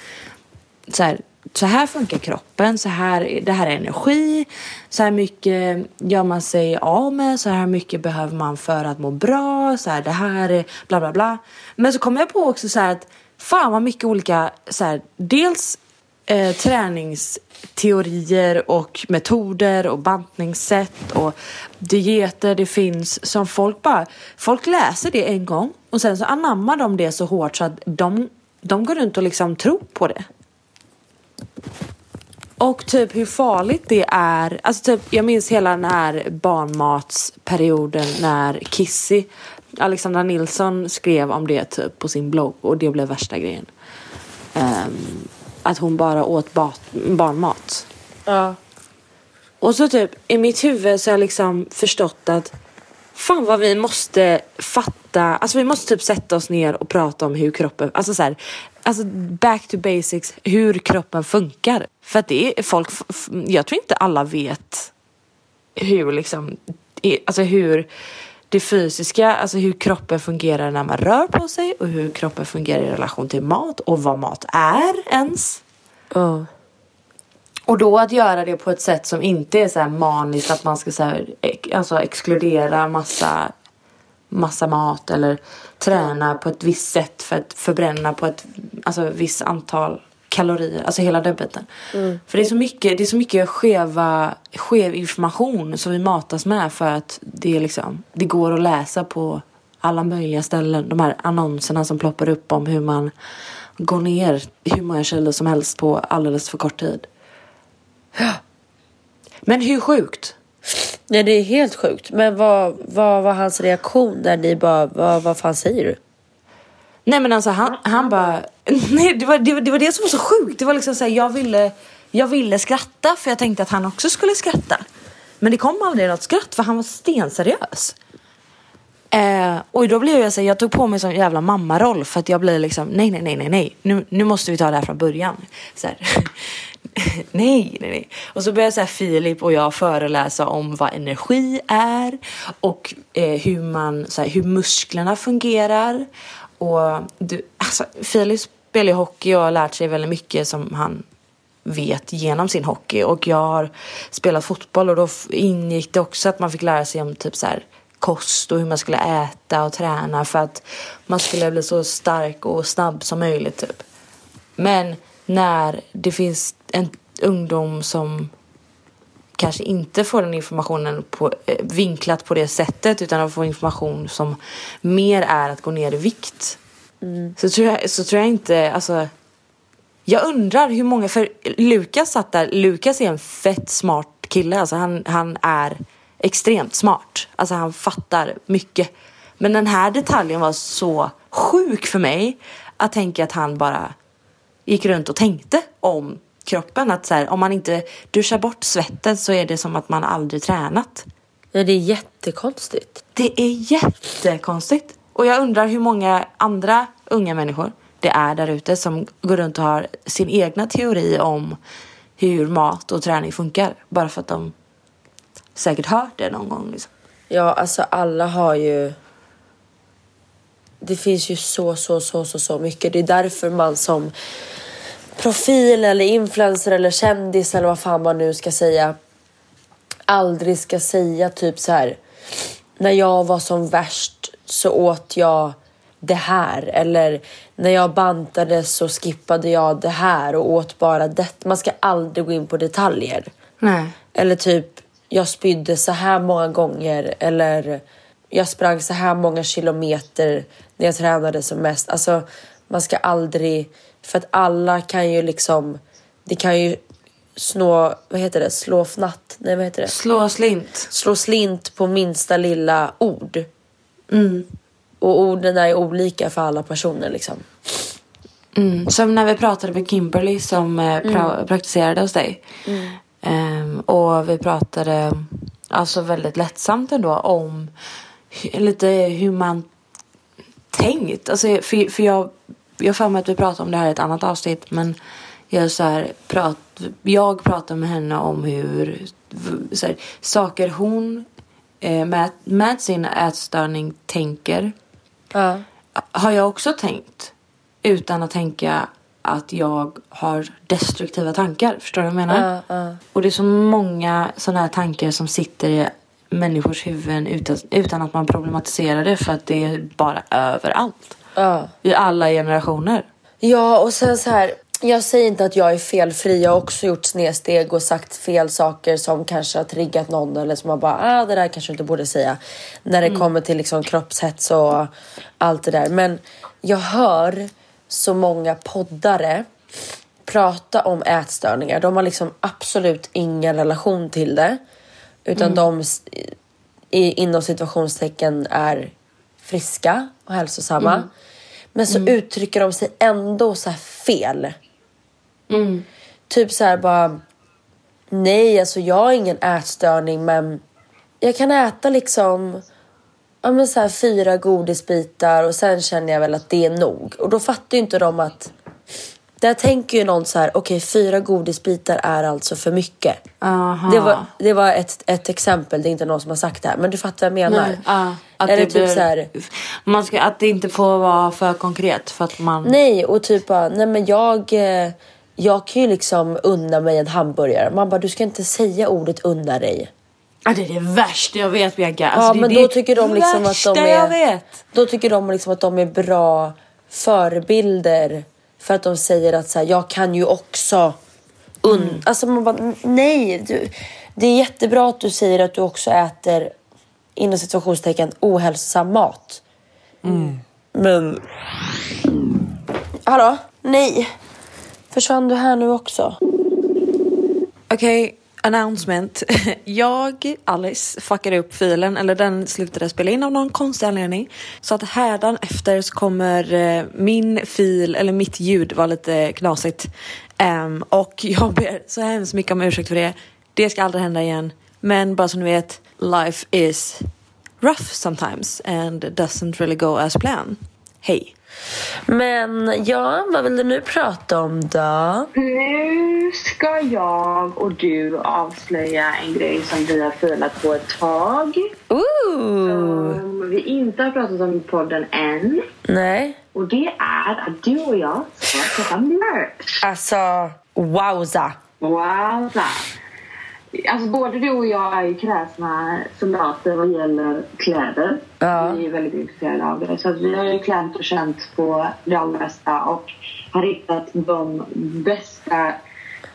så här, så här funkar kroppen, så här, det här är energi, så här mycket gör man sig av med, så här mycket behöver man för att må bra, så här, det här är bla bla bla. Men så kommer jag på också så här att fan vad mycket olika så här, dels Eh, träningsteorier och metoder och bantningssätt och dieter det finns som folk bara, folk läser det en gång och sen så anammar de det så hårt så att de, de går runt och liksom tror på det. Och typ hur farligt det är, alltså typ, jag minns hela den här barnmatsperioden när Kissy, Alexandra Nilsson skrev om det typ på sin blogg och det blev värsta grejen. Um, Att hon bara åt barnmat. Ja. Och så typ i mitt huvud så har jag liksom förstått att fan vad vi måste fatta. Alltså vi måste typ sätta oss ner och prata om hur kroppen. Alltså så här, alltså back to basics. Hur kroppen funkar. För att det är folk. Jag tror inte alla vet hur liksom. Alltså hur det fysiska, alltså hur kroppen fungerar när man rör på sig och hur kroppen fungerar i relation till mat och vad mat är ens. Mm. Och då att göra det på ett sätt som inte är så här maniskt att man ska så här, alltså exkludera massa, massa mat eller träna på ett visst sätt för att förbränna på ett alltså, visst antal kalorier, alltså hela den biten. Mm. För det är så mycket, det är så mycket skeva, skev information som vi matas med för att det är liksom, det går att läsa på alla möjliga ställen. De här annonserna som ploppar upp om hur man går ner hur många kilo som helst på alldeles för kort tid. Men hur sjukt? Nej, det är helt sjukt. Men vad, vad var hans reaktion där ni bara, vad, vad fan säger du? Nej, men alltså han, han bara, nej, det var, det, det var det som var så sjukt. Det var liksom såhär, jag ville, jag ville skratta för jag tänkte att han också skulle skratta. Men det kom aldrig något skratt för han var stenseriös. Eh, och då blev jag så här, jag tog på mig som jävla mammaroll för att jag blev liksom, nej, nej, nej, nej, nej. Nu, nu måste vi ta det här från början. Så här. nej, nej, nej. Och så började så här, Filip och jag föreläsa om vad energi är och eh, hur man, så här, hur musklerna fungerar. Och du, alltså, Filip spelar ju hockey och har lärt sig väldigt mycket som han vet genom sin hockey. Och jag har spelat fotboll och då ingick det också att man fick lära sig om typ så här kost och hur man skulle äta och träna för att man skulle bli så stark och snabb som möjligt typ. Men när det finns en ungdom som kanske inte får den informationen på, vinklat på det sättet utan att få information som mer är att gå ner i vikt. Mm. Så, tror jag, så tror jag inte, alltså jag undrar hur många, för Lukas satt där, Lukas är en fett smart kille, alltså han, han är extremt smart. Alltså han fattar mycket. Men den här detaljen var så sjuk för mig att tänka att han bara gick runt och tänkte om kroppen. Att så här, om man inte duschar bort svetten så är det som att man aldrig tränat. Ja, det är jättekonstigt. Det är jättekonstigt. Och jag undrar hur många andra unga människor det är där ute som går runt och har sin egna teori om hur mat och träning funkar. Bara för att de säkert hört det någon gång liksom. Ja, alltså alla har ju, det finns ju så, så, så, så, så mycket. Det är därför man som profil eller influencer eller kändis eller vad fan man nu ska säga aldrig ska säga typ så här: när jag var som värst så åt jag det här, eller när jag bantade så skippade jag det här och åt bara det. Man ska aldrig gå in på detaljer. Nej. Eller typ, jag spydde så här många gånger, eller jag sprang så här många kilometer när jag tränade som mest. Alltså, man ska aldrig, för att alla kan ju liksom, det kan ju snå, vad heter det? Slå fnatt. Nej, vad heter det? Slå slint. Slå slint på minsta lilla ord. Mm. Och orden är olika för alla personer liksom. Mm. Som när vi pratade med Kimberly som mm. pra- praktiserade hos dig. Mm. Um, och vi pratade alltså väldigt lättsamt ändå om h- lite hur man tänkt, alltså, för, för jag jag för mig att vi pratade om det här i ett annat avsnitt, men jag så här, prat, jag pratade med henne om hur så här, saker hon eh, med, med sin ätstörning tänker uh. har jag också tänkt utan att tänka att jag har destruktiva tankar. Förstår du vad jag menar? Uh, uh. Och det är så många sådana här tankar som sitter i människors huvuden utan, utan att man problematiserar det, för att det är bara överallt. Uh. I alla generationer. Ja, och sen så här, jag säger inte att jag är felfri. Jag har också gjort snedsteg och sagt fel saker som kanske har triggat någon, eller som man bara, ah, det där kanske inte borde säga. När det mm. kommer till liksom kroppshets och allt det där. Men jag hör så många poddare prata om ätstörningar. De har liksom absolut ingen relation till det. Utan mm. de i, inom situationstecken är friska och hälsosamma. Mm. Men så mm. uttrycker de sig ändå så här fel. Mm. Typ så här bara, nej, alltså jag har ingen ätstörning, men jag kan äta liksom, ja, men så här fyra godisbitar och sen känner jag väl att det är nog. Och då fattar ju inte de att, där tänker ju någon så här, okej, okay, fyra godisbitar är alltså för mycket. Aha. Det var, det var ett, ett exempel, det är inte någon som har sagt det här, men du fattar vad jag menar. Nej, att, eller det typ blir, så här, man ska, att det inte får vara för konkret för att man, nej, och typ bara, nej men jag jag kan ju liksom unna mig en hamburgare. Man bara, du ska inte säga ordet unna dig. Ja, det är det värsta jag vet, Bianca. Alltså, ja, det, men då tycker de liksom att de är, jag vet. Då tycker de liksom att de är bra förebilder För att de säger att så här, jag kan ju också und- mm. Alltså man bara, nej du, det är jättebra att du säger att du också äter inom situationstecken ohälsosam mat. Mm. Men hallå? Nej. Försvann du här nu också? Okej, okay, announcement. Jag, Alice, fuckade upp filen. Eller den slutade spela in av någon konstig anledning. Så att härdan efter så kommer min fil, eller mitt ljud var lite knasigt. Um, och jag ber så hemskt mycket om ursäkt för det. Det ska aldrig hända igen. Men bara som ni vet, life is rough sometimes. And doesn't really go as planned. Hej. Men ja, vad vill du nu prata om då? Nu ska jag och du avslöja en grej som vi har filat på ett tag. Ooh. Som vi inte har pratat om i podden än. Nej. Och det är att du och jag ska köpa merch. Alltså, wowza. Wowza. Alltså både du och jag är ju kräsna soldater vad gäller kläder. Ja. Vi är väldigt intresserade av det. Så att vi har ju klämt och känt på det allra bästa. Och har hittat de bästa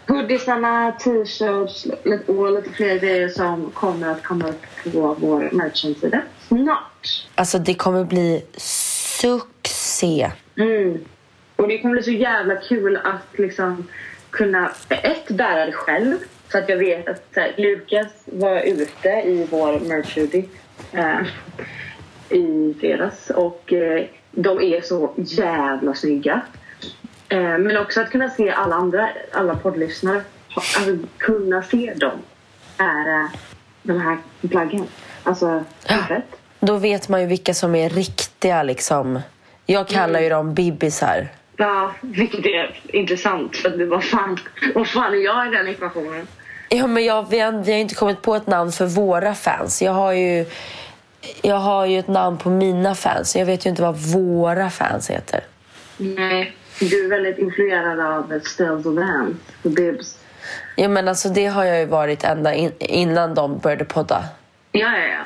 hoodiesarna, t-shirts och lite fler grejer som kommer att komma upp på vår merchantsida snart. Alltså det kommer bli succé. Mm. Och det kommer bli så jävla kul att liksom kunna ett bära det själv. Så att jag vet att så här, Lukas var ute i vår merch eh, i fredags. Och eh, de är så jävla snygga. Eh, men också att kunna se alla andra, alla poddlyssnare. Alltså kunna se dem. Är eh, de här plaggen. Alltså, perfekt. Då vet man ju vilka som är riktiga liksom. Jag kallar ju dem bibbisar. Ja, vilket är intressant. För att det var fan, vad fan är jag i den ekvationen? Ja, men jag, vi, har, vi har inte kommit på ett namn för våra fans. Jag har ju jag har ju ett namn på mina fans. Jag vet ju inte vad våra fans heter. Nej, du är väldigt influerad av Stells och Vans och Bibs. Ja, men alltså det har jag ju varit ända in, innan de började podda. Ja, ja, ja.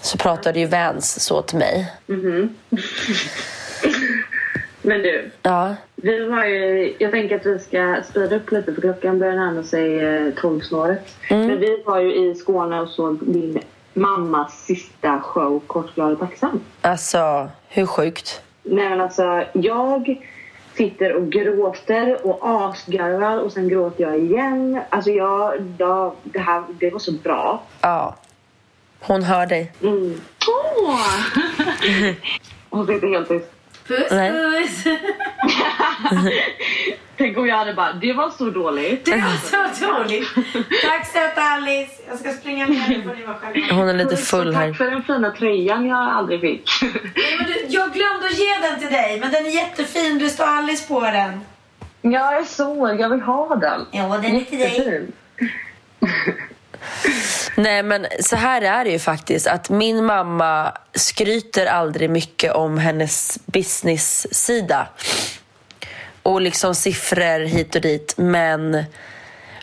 Så pratade ju Vans så till mig. Mhm. Men du, ja. Vi har ju, jag tänker att vi ska sprida upp lite för klockan börjar närma sig tolvsnåret. Mm. Men vi var ju i Skåne och såg din mammas sista show, Kortglad och tacksam. Alltså, hur sjukt? Nej men alltså, jag sitter och gråter och asgarvar och sen gråter jag igen. Alltså jag, jag det här, det var så bra. Ja, hon hör dig. Mm. Åh! Hon sitter helt tyst. Puss, puss. Tänk om jag hade bara, det var så dåligt. Det var så dåligt. Tack så mycket Alice. Jag ska springa ner för ni var själva. Hon är lite full här. Tack för den fina tröjan jag aldrig fick. Nej, men du, jag glömde att ge den till dig. Men den är jättefin, du står Alice på den. Ja, jag såg, jag vill ha den. Ja, den är till dig. Nej men så här är det ju faktiskt att min mamma skryter aldrig mycket om hennes business-sida och liksom siffror hit och dit, men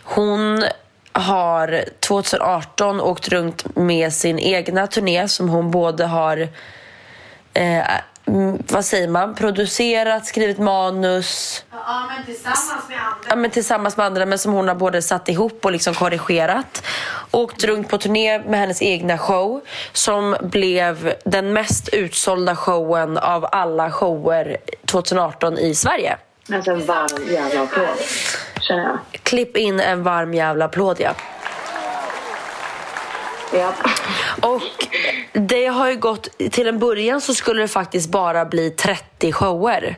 hon har tjugoarton åkt runt med sin egna turné som hon både har eh, vad säger man, producerat, skrivit manus, ja men tillsammans med andra, ja men tillsammans med andra men som hon har både satt ihop och liksom korrigerat, åkt runt på turné med hennes egna show som blev den mest utsålda showen av alla shower tjugoarton i Sverige. Alltså en varm jävla applåd. Tjena. Klipp in en varm jävla applåd, ja. Ja. Och det har ju gått, till en början så skulle det faktiskt bara bli trettio shower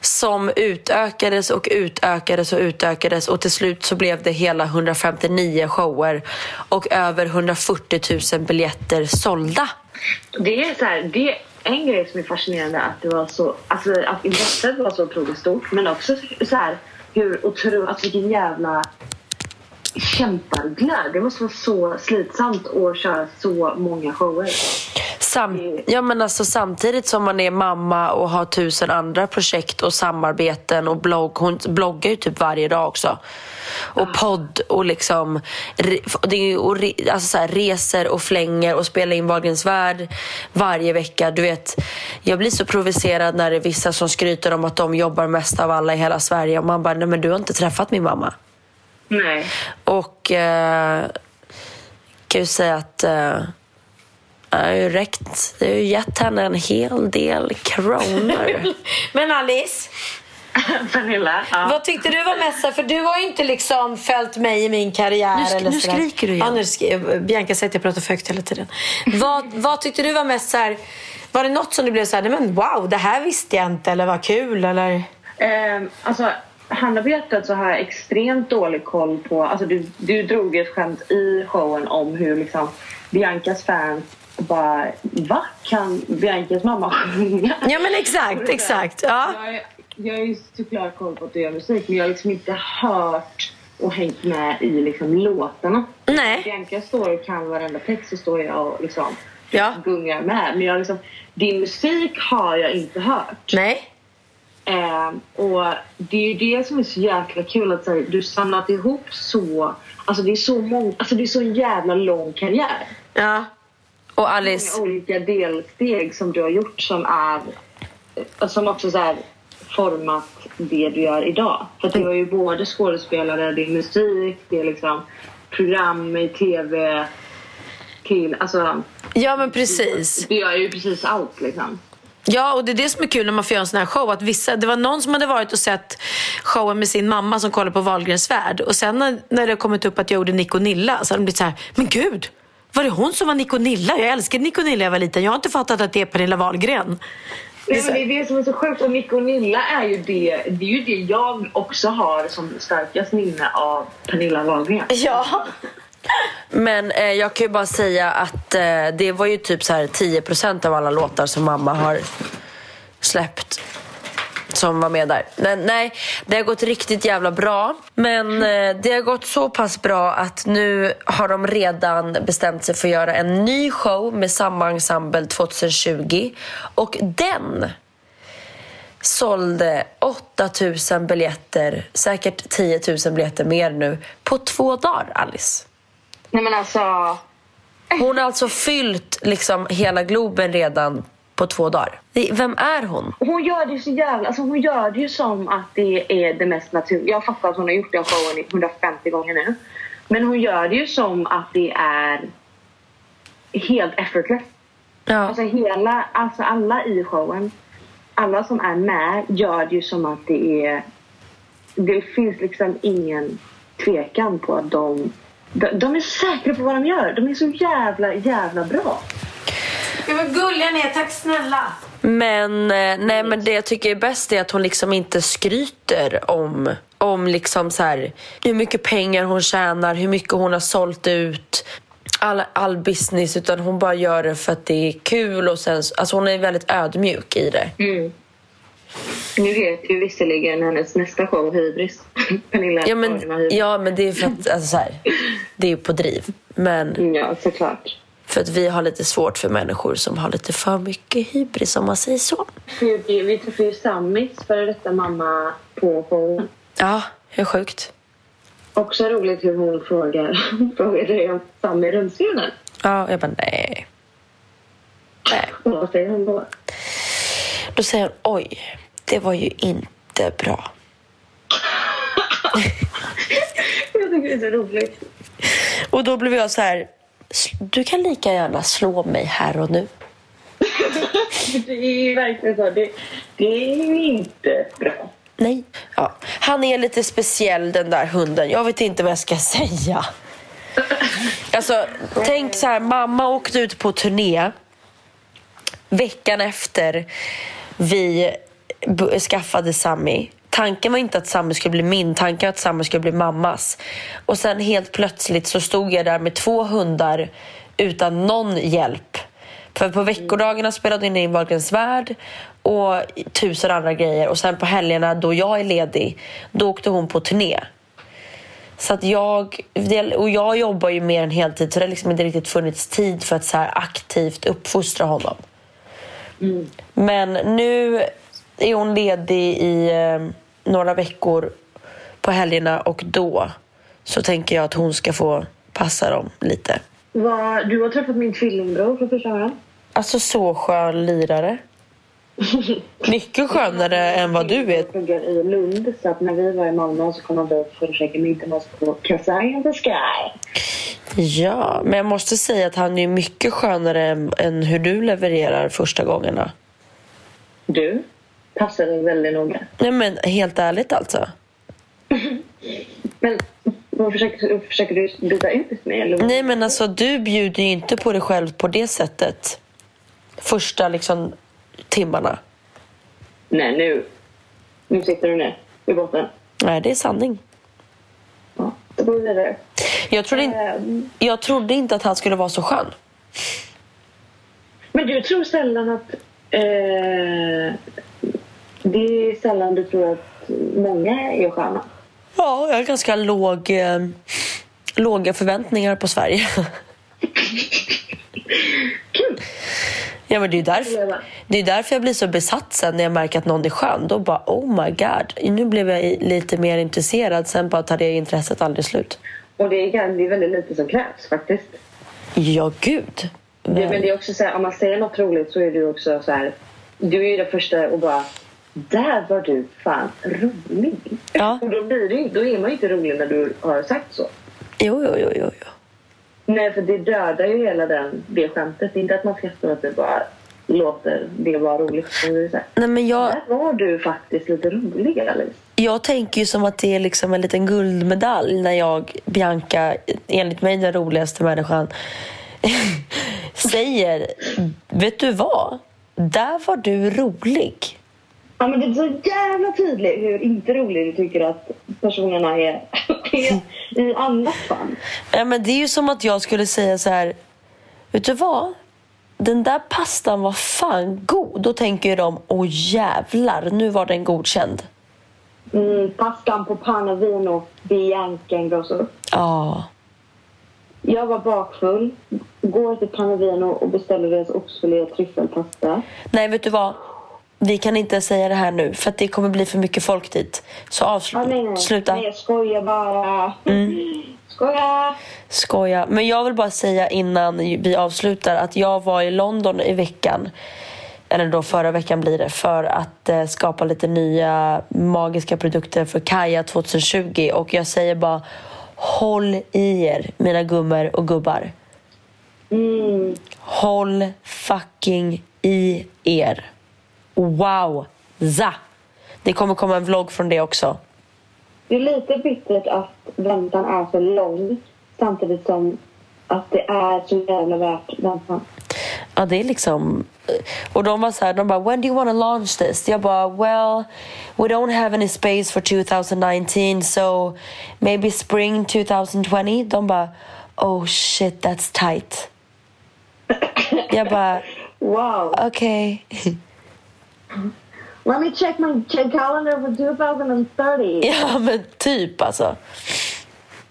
som utökades och utökades och utökades och till slut så blev det hela hundrafemtionio shower och över hundrafyrtio tusen biljetter sålda. Det är så här, det är en grej som är fascinerande att det var så, alltså att intresset var så otroligt stort, men också så här hur otroligt, alltså vilken jävla kämparglöd. Det måste vara så slitsamt att köra så många shower. Sam- ja, men alltså, samtidigt som man är mamma och har tusen andra projekt och samarbeten och blogg. Hon bloggar ju typ varje dag också. Och podd och liksom och re, alltså så här, reser och flänger och spelar in Valgrens värld varje vecka. Du vet, jag blir så provocerad när det är vissa som skryter om att de jobbar mest av alla i hela Sverige. Och man bara, nej men du har inte träffat min mamma. Nej. Och eh, kan ju säga att eh, jag har ju räckt, jag har ju gett henne en hel del kronor. Men Alice, Pernilla, ja. Vad tyckte du var mest? För du har ju inte liksom följt mig i min karriär. Nu, sk- eller nu skriker du igen. Ja, nu sk- Bianca säger att jag pratar för högt hela tiden. vad, vad tyckte du var mest så här, var det något som du blev så här, nej men wow, det här visste jag inte, eller vad kul, eller? Um, alltså handarbetet, så här extremt dålig koll på, alltså du, du drog ett skämt i showen om hur liksom Biancas fans bara, va? Kan Biancas mamma sjunga? Ja men exakt, exakt, ja. Jag är, jag är ju såklart koll på att du gör musik, men jag har liksom inte hört och hängt med i liksom låtarna. Nej. Bianca står och kan varenda text, så står jag och liksom ja. gungar med. Men jag liksom, din musik har jag inte hört. Nej. Um, och det är ju det som är så jäkla kul att här, du samlat ihop så, alltså det är så många, alltså det är så en jävla lång karriär. Ja. Och Alice, många olika delsteg som du har gjort som är, som också så här format det du gör idag. För att du har ju både skådespelare, din musik, det är liksom program i tv till, alltså. Ja men precis. Du, du gör ju precis allt liksom. Ja, och det är det som är kul när man får göra en sån här show, att vissa, det var någon som hade varit och sett showen med sin mamma som kollade på Valgrens värld, och sen när, när det kommit upp att jag gjorde Nico Nilla, så hade de blivit så här, men gud, var det hon som var Nico Nilla? Jag älskade Nico Nilla när jag var liten, jag har inte fattat att det är Pernilla Wahlgren. Nej, men det är det som är så sjukt, och Nico Nilla är ju det, det är ju det jag också har som starkast minne av Pernilla Wahlgren. Ja. Men eh, jag kan ju bara säga att eh, det var ju typ så här tio procent av alla låtar som mamma har släppt som var med där. Men nej, det har gått riktigt jävla bra. Men eh, det har gått så pass bra att nu har de redan bestämt sig för att göra en ny show med samma ensemble tjugotjugo. Och den sålde åtta tusen biljetter, säkert tio tusen biljetter mer nu, på två dagar, Alice. Nej men alltså, hon har alltså fyllt liksom hela Globen redan på två dagar. Vem är hon? Hon gör det ju så jävla, alltså hon gör det ju som att det är det mest naturligt. Jag fattar att hon har gjort den showen hundrafemtio gånger nu. Men hon gör det ju som att det är helt effortless. Ja. Alltså hela, alltså alla i showen, alla som är med gör det ju som att det är, det finns liksom ingen tvekan på att de De, de är säkra på vad de gör. De är så jävla, jävla bra. Jag var gulliga ner, tack snälla. Men, nej men det jag tycker är bäst är att hon liksom inte skryter om, om liksom så här, hur mycket pengar hon tjänar, hur mycket hon har sålt ut, all, all business, utan hon bara gör det för att det är kul. Och sen, alltså hon är väldigt ödmjuk i det. Mm. Nu vet ju visserligen hennes nästa show, Hybris. Pernilla, ja, men, ja men det är för att alltså, så här, det är på driv, men ja, såklart. För att vi har lite svårt för människor som har lite för mycket hybris, om man säger så. Vi, vi träffade ju Sammits för detta mamma på showen. Ja, hur sjukt. Också roligt hur hon frågar frågar dig om Sammi rumscenen. Ja, jag bara nej. Nej. Och vad säger hon då? Då säger hon, oj, det var ju inte bra. Jag tycker det är så roligt. Och då blev jag så här, du kan lika gärna slå mig här och nu. Det är verkligen så, det, det är inte bra. Nej, ja. Han är lite speciell, den där hunden. Jag vet inte vad jag ska säga. Alltså, tänk så här, mamma åkte ut på turné. Veckan efter vi b- skaffade Sammy. Tanken var inte att Sammy skulle bli min. Tanken var att Sammy skulle bli mammas. Och sen helt plötsligt så stod jag där med två hundar utan någon hjälp. För på veckodagarna spelade jag in Valgrens värld och tusen andra grejer. Och sen på helgerna, då jag är ledig, då åkte hon på turné. Så att jag, och jag jobbar ju mer än heltid, så det har liksom inte riktigt funnits tid för att så här aktivt uppfostra honom. Mm. Men nu är hon ledig i några veckor på helgerna, och då så tänker jag att hon ska få passa dem lite. Va, du har träffat min tvillingbror för första gången. Alltså så skön lirare. Mycket skönare än vad du vet. Jag är i Lund, så att när vi var i Malmö så kom han dit för att käka middag med oss på Kazan the Sky. Ja, men jag måste säga att han är mycket skönare än, än hur du levererar första gångerna. Du passar dig väldigt noga. Nej, men helt ärligt alltså. Men vad försöker, försöker du byta ut mig? Eller? Nej, men alltså du bjuder ju inte på dig själv på det sättet. Första liksom timmarna. Nej, nu nu sitter du ner i botten. Nej, det är sanning. Ja, det borde det. Jag trodde, in, jag trodde inte att han skulle vara så skön. Men du tror sällan att eh, det är sällan du tror att många är sköna. Ja, jag har ganska låg, eh, låga förväntningar på Sverige. Kul. Ja, men det är ju därför, det är därför jag blir så besatt sen när jag märker att någon är skön. Då bara, oh my god, nu blev jag lite mer intresserad. Sen bara tar det intresset aldrig slut. Och det är, det är väldigt lite som krävs faktiskt. Ja, gud. Men det, men det är också så här, om man säger något roligt så är du också så här, du är ju det första och bara, där var du fan rolig. Ja. Och då, blir du, då är man ju inte rolig när du har sagt så. Jo, jo, jo, jo, jo. Nej, för det dödar ju hela den, det skämtet. Inte att man skrattar att det bara låter det vara roligt. Nej, men jag... Där var du faktiskt lite rolig, Alice. Jag tänker ju som att det är liksom en liten guldmedalj när jag, Bianca, enligt mig den roligaste människan, säger, vet du vad? Där var du rolig. Ja, men det är så jävla tydligt hur inte rolig du tycker att personerna är i andra fall. Ja, men det är ju som att jag skulle säga så här, vet du vad? Den där pastan var fan god. Då tänker ju de, åh jävlar, nu var den godkänd. Mm, pastan på Panavino, Bianca Grosso. Ja. Jag var bakfull, går till Panavino och beställer deras oxfilé och tryffelpasta. Nej, vet du vad? Vi kan inte säga det här nu, för att det kommer bli för mycket folk dit. Så avsluta. Avsl- ja, sluta. Nej, jag skojar bara. Mm. Skoja. Skoja. Men jag vill bara säga innan vi avslutar att jag var i London i veckan. Eller då förra veckan blir det. För att eh, skapa lite nya magiska produkter för Kaja tjugohundratjugo. Och jag säger bara, håll i er, mina gummor och gubbar. Mm. Håll fucking i er. Wow, za. Det kommer komma en vlogg från det också. Det är lite bittert att väntan är så lång, samtidigt som att det är så jävla värt väntan. Ja, det är liksom... Och de var så här, de bara, when do you want to launch this? Jag bara, well, we don't have any space for twenty nineteen, so maybe spring twenty twenty. De bara, oh shit, that's tight. Jag bara, wow. Okej. Okay. Let me check my calendar for twenty thirty. Ja, men typ alltså.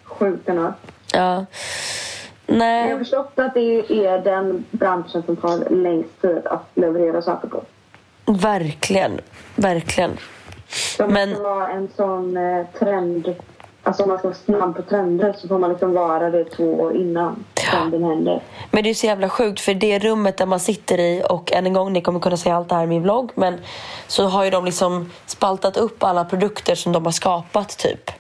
Sjukt ändå. Ja. Nej. Jag har förstått att det är den branschen som tar längst tid att leverera saker på. Verkligen, verkligen. Så men... man ska vara en sån eh, trend. Alltså om man ska vara snabb på trender så får man liksom vara det två år innan trenden händer. Men det är så jävla sjukt, för det rummet där man sitter i, och än en gång, ni kommer kunna se allt det här i min vlogg, men så har ju de liksom spaltat upp alla produkter som de har skapat typ.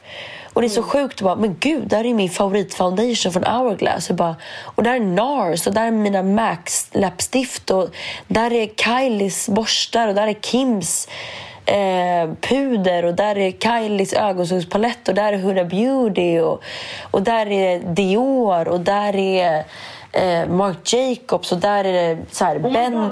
Och det är så sjukt, bara, men gud, där är min favoritfoundation från Hourglass. Och, bara, och där är NARS, och där är mina Max läppstift, och där är Kylies borstar, och där är Kims Eh, puder, och där är Kylies ögonskuggspalett, och där är Huda Beauty, och, och där är Dior, och där är eh, Marc Jacobs, och där är så här, ben...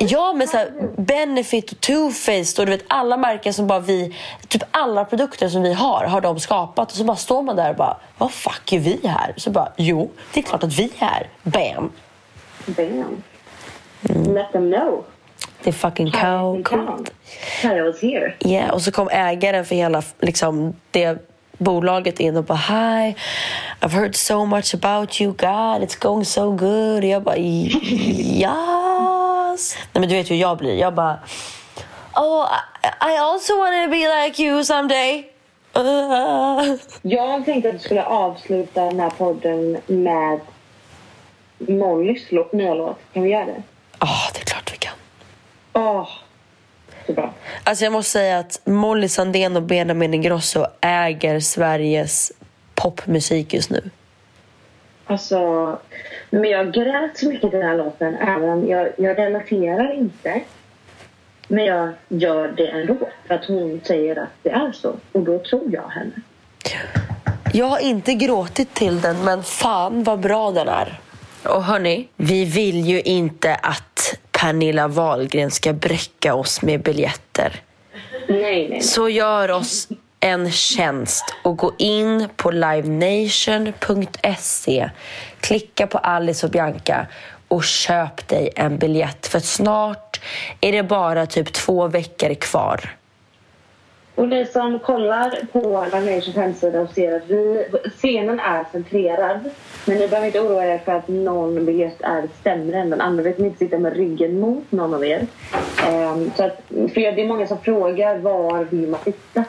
ja, men så här, Benefit och Too Faced, och du vet alla märken som bara vi, typ alla produkter som vi har har de skapat, och så bara står man där och bara, vad fuck är vi här? Så bara, jo, det är klart att vi är här. Bam. Bam. Mm. Let them know. Det är fucking cow. Kaja was here. Ja, yeah, och så kom ägaren för hela liksom, det bolaget in och bara hi, I've heard so much about you, God, it's going so good. Och jag bara yes. Nej men du vet hur jag blir. Jag bara oh, I, I also want to be like you someday. Uh. Jag tänkte att du skulle avsluta den här podden med Mollys låt, nya låt. Kan vi göra det? Ja, oh, det är klart vi kan. Åh, oh, så bra. Alltså jag måste säga att Molly Sandén och Benjamin Grosso äger Sveriges popmusik just nu. Alltså, men jag grät så mycket den här låten. Även jag, jag relaterar inte. Men jag gör det ändå. För att hon säger att det är så. Och då tror jag henne. Jag har inte gråtit till den. Men fan vad bra den är. Och hörni, vi vill ju inte att Pernilla Wahlgren ska bräcka oss med biljetter. Nej, nej, nej. Så gör oss en tjänst och gå in på livenation punkt se. Klicka på Alice och Bianca och köp dig en biljett. För snart är det bara typ två veckor kvar. Och ni som kollar på Livenations hemsida och ser att vi, scenen är centrerad. Men ni behöver inte oroa er för att någon biljett är sämre än den andra. Vi kommer inte sitta med ryggen mot någon av er. Um, så att, för det är många som frågar var vill man sitta.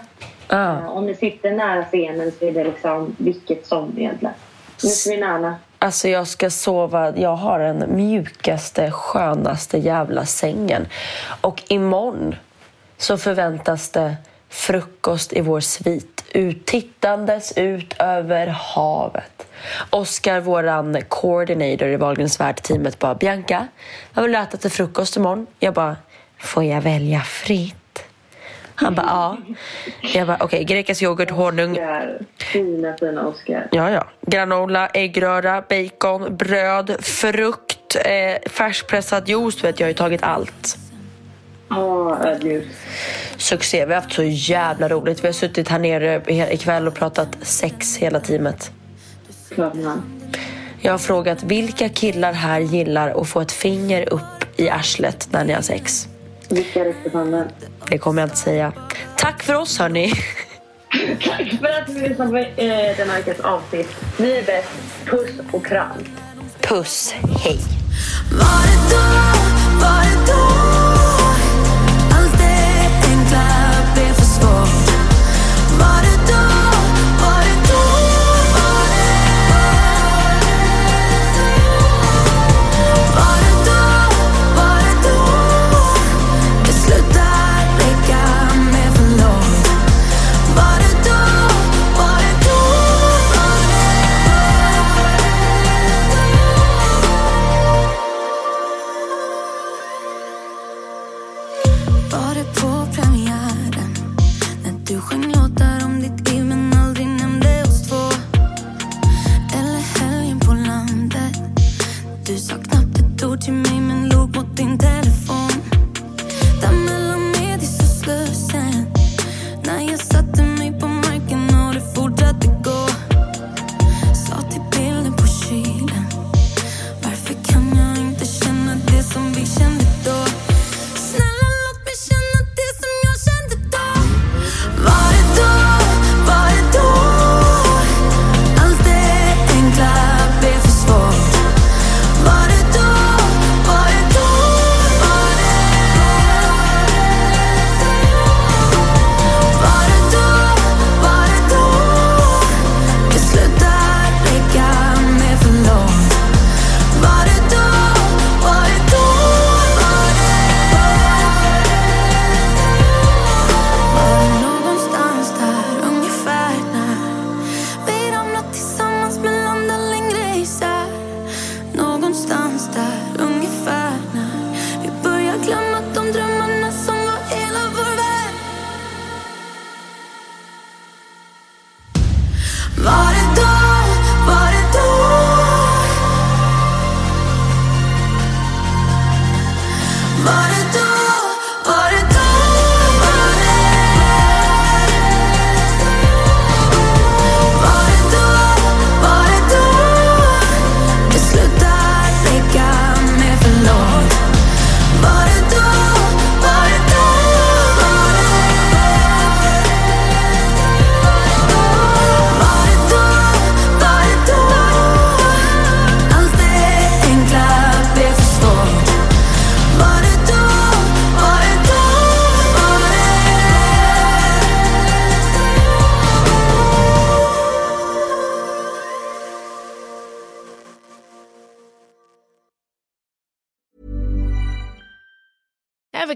Ah. Uh, om ni sitter nära scenen så är det liksom vilket som egentligen. Nu ska vi nära. Alltså jag ska sova, jag har den mjukaste, skönaste jävla sängen. Och imorgon så förväntas det frukost i vår svit, uttittandes ut över havet. Oskar, våran coordinator i Valgrens värld teamet bara Bianca, jag vill äta till frukost imorgon. Jag bara, får jag välja fritt? Han bara, ja. Jag bara, okej, okay, grekisk yoghurt, honung. Fina, fina Oskar. Ja, ja. Granola, äggröra, bacon, bröd, frukt, eh, färskpressad juice. Vet, jag har ju tagit allt. Ja, ödmjukt. Succé, vi har haft så jävla roligt. Vi har suttit här nere ikväll och pratat sex hela teamet. Klarna. Jag har frågat vilka killar här gillar att få ett finger upp i arslet när ni har sex. Vilka röstefanden? Det kommer jag inte säga. Tack för oss hörni. Tack för att ni lyssnade på eh, den här veckans avsnitt. Ni är bäst. Puss och kram. Puss, hej. Var det då, var det då? Allt det enkla blev för svårt. Var det då, var det då? Var det, var det då, var det då? Det slutar räcka med förlåt. Var det då, var det då? Var det då? Var det på premiären när du sjöng låtar om ditt liv men aldrig nämnde oss två? Eller helgen på landet, du sa knappt ett ord till mig men låg mot din telefon. Där mellan medis och slussen, när jag satte mig på marken och du fortsatte gå. Sa till bilden på kylen, varför kan jag inte känna det som vi kände då? Snälla låt mig känna det som jag kände då. Var det då, var det då? Allt det enkla blev för svårt. Var det då, var det då? Ever